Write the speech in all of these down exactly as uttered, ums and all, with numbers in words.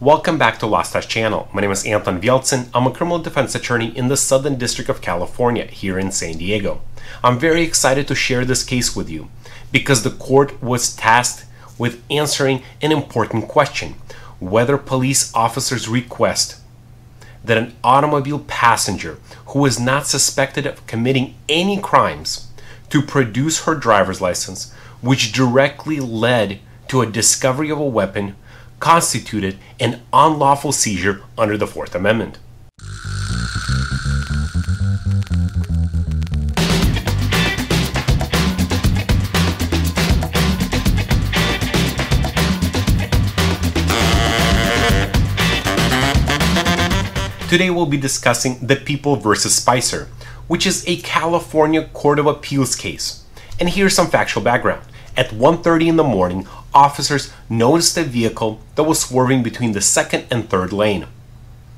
Welcome back to Lawstache Channel. My name is Anton Vialtsin. I'm a criminal defense attorney in the Southern District of California here in San Diego. I'm very excited to share this case with you because the court was tasked with answering an important question: whether police officers request that an automobile passenger who is not suspected of committing any crimes to produce her driver's license, which directly led to a discovery of a weapon, constituted an unlawful seizure under the Fourth Amendment. Today we'll be discussing the People v. Spicer, which is a California Court of Appeals case. And here's some factual background. At one thirty in the morning, officers noticed a vehicle that was swerving between the second and third lane.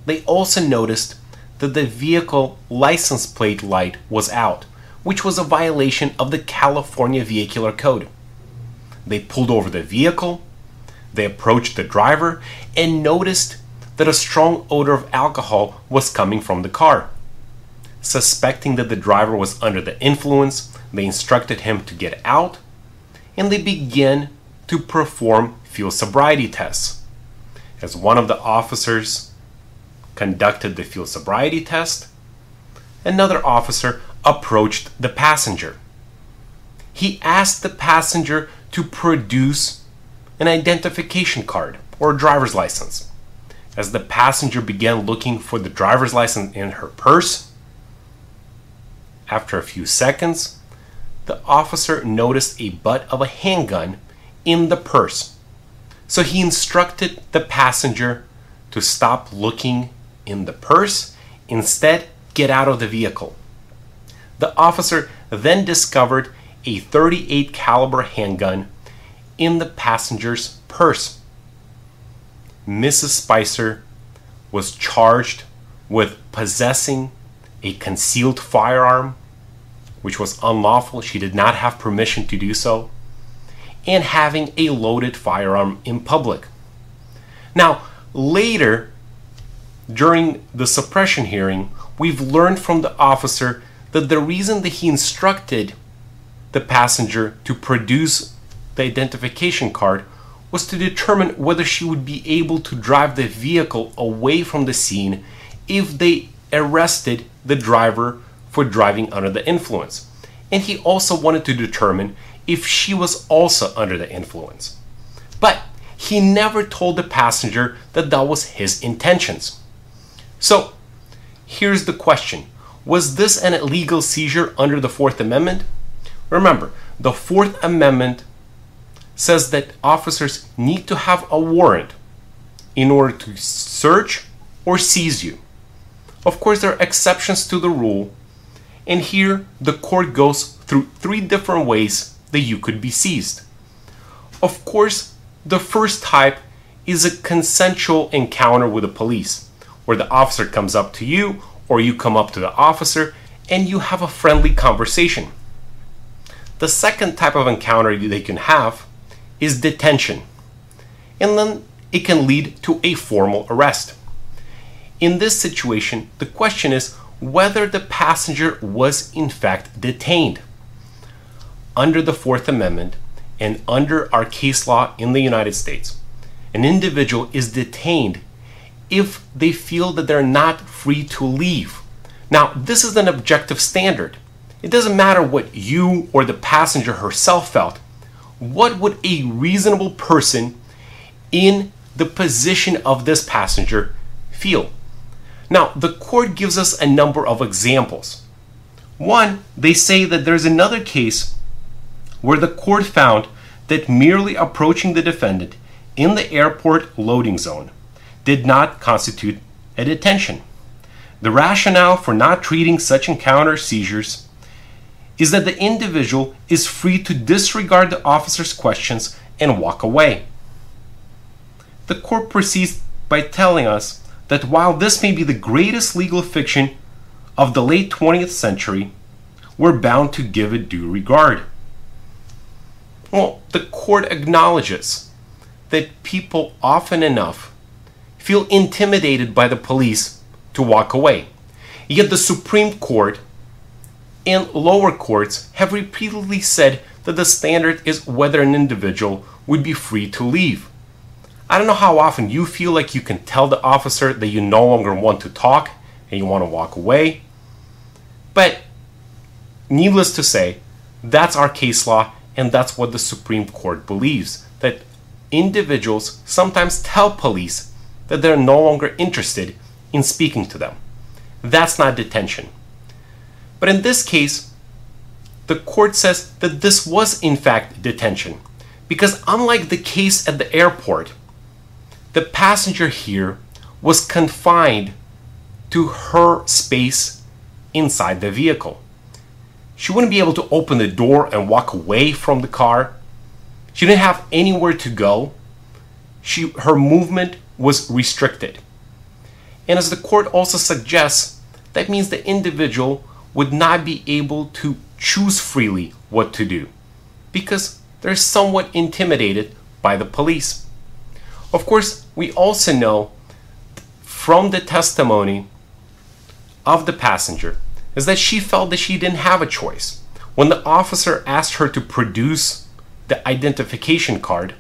They also noticed that the vehicle license plate light was out, which was a violation of the California Vehicular Code. They pulled over the vehicle, they approached the driver, and noticed that a strong odor of alcohol was coming from the car. Suspecting that the driver was under the influence, they instructed him to get out, and they began to perform field sobriety tests. As one of the officers conducted the field sobriety test, another officer approached the passenger. He asked the passenger to produce an identification card or a driver's license. As the passenger began looking for the driver's license in her purse, after a few seconds, the officer noticed a butt of a handgun in the purse. So he instructed the passenger to stop looking in the purse, instead get out of the vehicle. The officer then discovered a thirty-eight caliber handgun in the passenger's purse. Missus Spicer was charged with possessing a concealed firearm, which was unlawful. She did not have permission to do so, and having a loaded firearm in public. Now, later, during the suppression hearing, we've learned from the officer that the reason that he instructed the passenger to produce the identification card was to determine whether she would be able to drive the vehicle away from the scene if they arrested the driver for driving under the influence. And he also wanted to determine if she was also under the influence. But he never told the passenger that that was his intentions. So here's the question: was this an illegal seizure under the Fourth Amendment? Remember, the Fourth Amendment says that officers need to have a warrant in order to search or seize you. Of course, there are exceptions to the rule, and here the court goes through three different ways that you could be seized. Of course, the first type is a consensual encounter with the police, where the officer comes up to you or you come up to the officer and you have a friendly conversation. The second type of encounter they can have is detention, and then it can lead to a formal arrest. In this situation, the question is whether the passenger was in fact detained. Under the Fourth Amendment and under our case law in the United States, an individual is detained if they feel that they're not free to leave. Now, this is an objective standard. It doesn't matter what you or the passenger herself felt. What would a reasonable person in the position of this passenger feel? Now, the court gives us a number of examples. One, they say that there's another case where the court found that merely approaching the defendant in the airport loading zone did not constitute a detention. The rationale for not treating such encounter seizures is that the individual is free to disregard the officer's questions and walk away. The court proceeds by telling us that while this may be the greatest legal fiction of the late twentieth century, we're bound to give it due regard. Well, the court acknowledges that people often enough feel intimidated by the police to walk away. Yet the Supreme Court and lower courts have repeatedly said that the standard is whether an individual would be free to leave. I don't know how often you feel like you can tell the officer that you no longer want to talk and you want to walk away. But needless to say, that's our case law, and that's what the Supreme Court believes, that individuals sometimes tell police that they're no longer interested in speaking to them. That's not detention. But in this case, the court says that this was in fact detention, because unlike the case at the airport, the passenger here was confined to her space inside the vehicle. She wouldn't be able to open the door and walk away from the car. She didn't have anywhere to go. She, her movement was restricted. And as the court also suggests, that means the individual would not be able to choose freely what to do, because they're somewhat intimidated by the police. Of course, we also know from the testimony of the passenger is that she felt that she didn't have a choice. When the officer asked her to produce the identification card,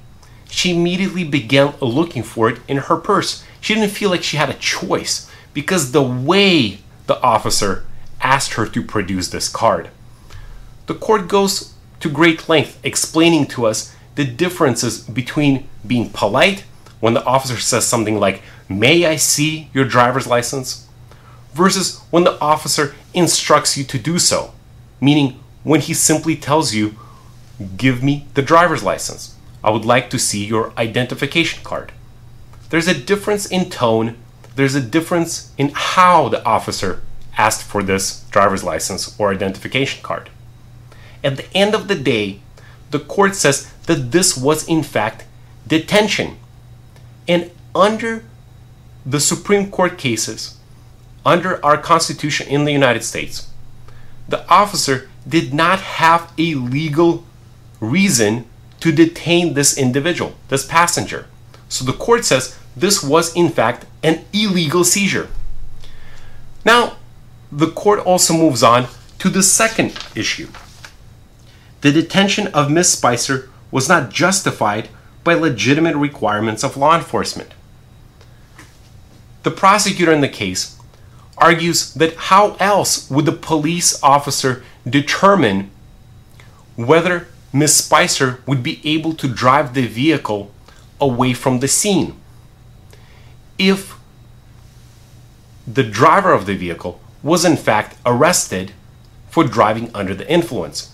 she immediately began looking for it in her purse. She didn't feel like she had a choice because the way the officer asked her to produce this card. The court goes to great length explaining to us the differences between being polite, when the officer says something like, "May I see your driver's license?" versus when the officer instructs you to do so, meaning when he simply tells you, "Give me the driver's license. I would like to see your identification card." There's a difference in tone. There's a difference in how the officer asked for this driver's license or identification card. At the end of the day, the court says that this was in fact detention. And under the Supreme Court cases, under our Constitution in the United States, the officer did not have a legal reason to detain this individual, this passenger. So the court says this was in fact an illegal seizure. Now, the court also moves on to the second issue. The detention of Miz Spicer was not justified by legitimate requirements of law enforcement. The prosecutor in the case argues that how else would the police officer determine whether Miz Spicer would be able to drive the vehicle away from the scene if the driver of the vehicle was in fact arrested for driving under the influence.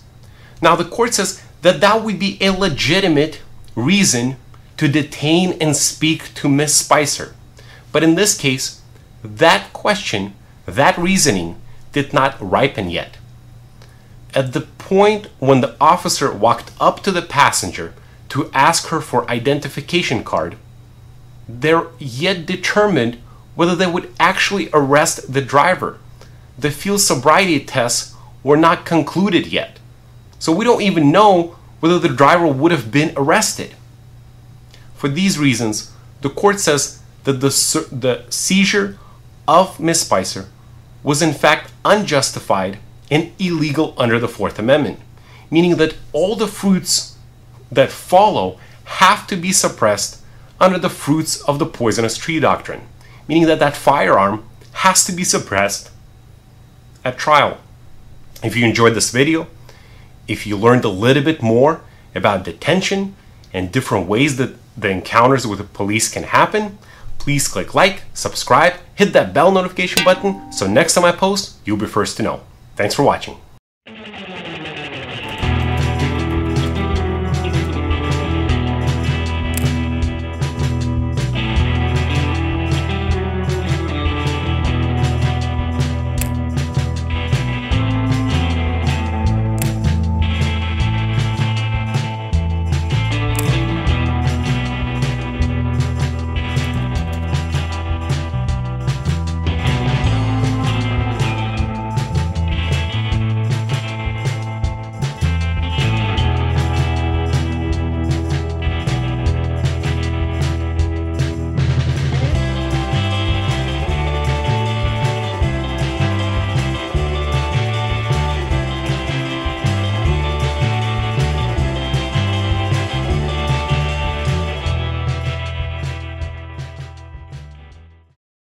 Now the court says that that would be a legitimate reason to detain and speak to Miz Spicer. But in this case, that question, that reasoning did not ripen yet. At the point when the officer walked up to the passenger to ask her for identification card, they're yet determined whether they would actually arrest the driver. The field sobriety tests were not concluded yet. So we don't even know whether the driver would have been arrested. For these reasons, the court says that the, the seizure of Miz Spicer was in fact unjustified and illegal under the Fourth Amendment, meaning that all the fruits that follow have to be suppressed under the fruits of the poisonous tree doctrine, meaning that that firearm has to be suppressed at trial. If you enjoyed this video, if you learned a little bit more about detention and different ways that the encounters with the police can happen, please click like, subscribe, hit that bell notification button so next time I post, you'll be first to know. Thanks for watching.